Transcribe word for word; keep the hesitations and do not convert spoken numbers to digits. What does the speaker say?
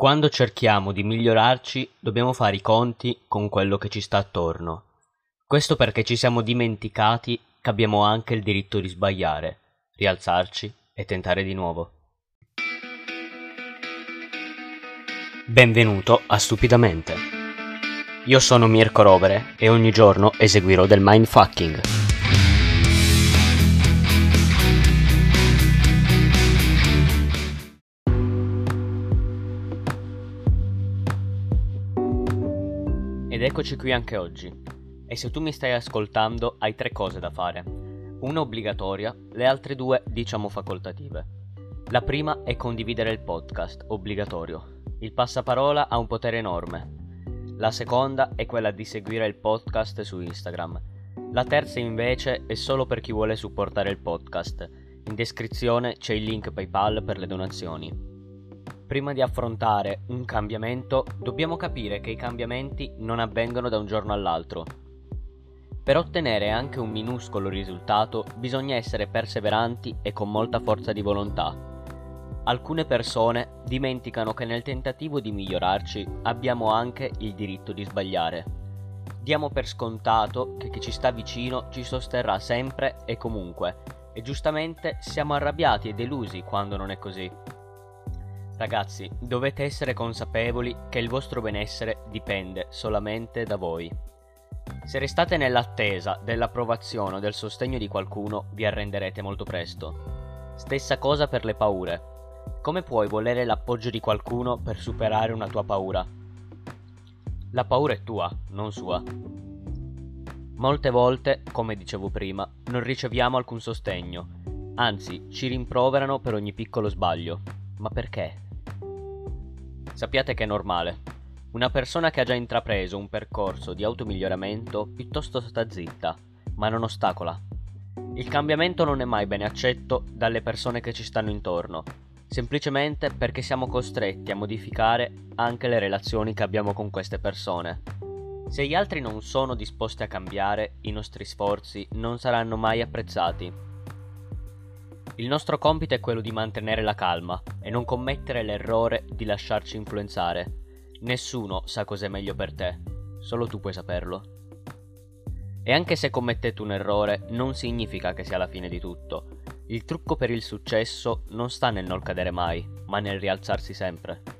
Quando cerchiamo di migliorarci, dobbiamo fare i conti con quello che ci sta attorno. Questo perché ci siamo dimenticati che abbiamo anche il diritto di sbagliare, rialzarci e tentare di nuovo. Benvenuto a Stupidamente. Io sono Mirko Rovere e ogni giorno eseguirò del mindfucking. Ed eccoci qui anche oggi. E se tu mi stai ascoltando, hai tre cose da fare. Una obbligatoria, le altre due diciamo facoltative. La prima è condividere il podcast, obbligatorio. Il passaparola ha un potere enorme. La seconda è quella di seguire il podcast su Instagram. La terza invece è solo per chi vuole supportare il podcast. In descrizione c'è il link PayPal per le donazioni. Prima di affrontare un cambiamento, dobbiamo capire che i cambiamenti non avvengono da un giorno all'altro. Per ottenere anche un minuscolo risultato, bisogna essere perseveranti e con molta forza di volontà. Alcune persone dimenticano che nel tentativo di migliorarci abbiamo anche il diritto di sbagliare. Diamo per scontato che chi ci sta vicino ci sosterrà sempre e comunque, e giustamente siamo arrabbiati e delusi quando non è così. Ragazzi, dovete essere consapevoli che il vostro benessere dipende solamente da voi. Se restate nell'attesa dell'approvazione o del sostegno di qualcuno, vi arrenderete molto presto. Stessa cosa per le paure. Come puoi volere l'appoggio di qualcuno per superare una tua paura? La paura è tua, non sua. Molte volte, come dicevo prima, non riceviamo alcun sostegno, anzi ci rimproverano per ogni piccolo sbaglio. Ma perché? Sappiate che è normale. Una persona che ha già intrapreso un percorso di automiglioramento piuttosto sta zitta, ma non ostacola. Il cambiamento non è mai ben accetto dalle persone che ci stanno intorno. Semplicemente perché siamo costretti a modificare anche le relazioni che abbiamo con queste persone. Se gli altri non sono disposti a cambiare, i nostri sforzi non saranno mai apprezzati. Il nostro compito è quello di mantenere la calma e non commettere l'errore di lasciarci influenzare. Nessuno sa cos'è meglio per te, solo tu puoi saperlo. E anche se commettete un errore, non significa che sia la fine di tutto. Il trucco per il successo non sta nel non cadere mai, ma nel rialzarsi sempre.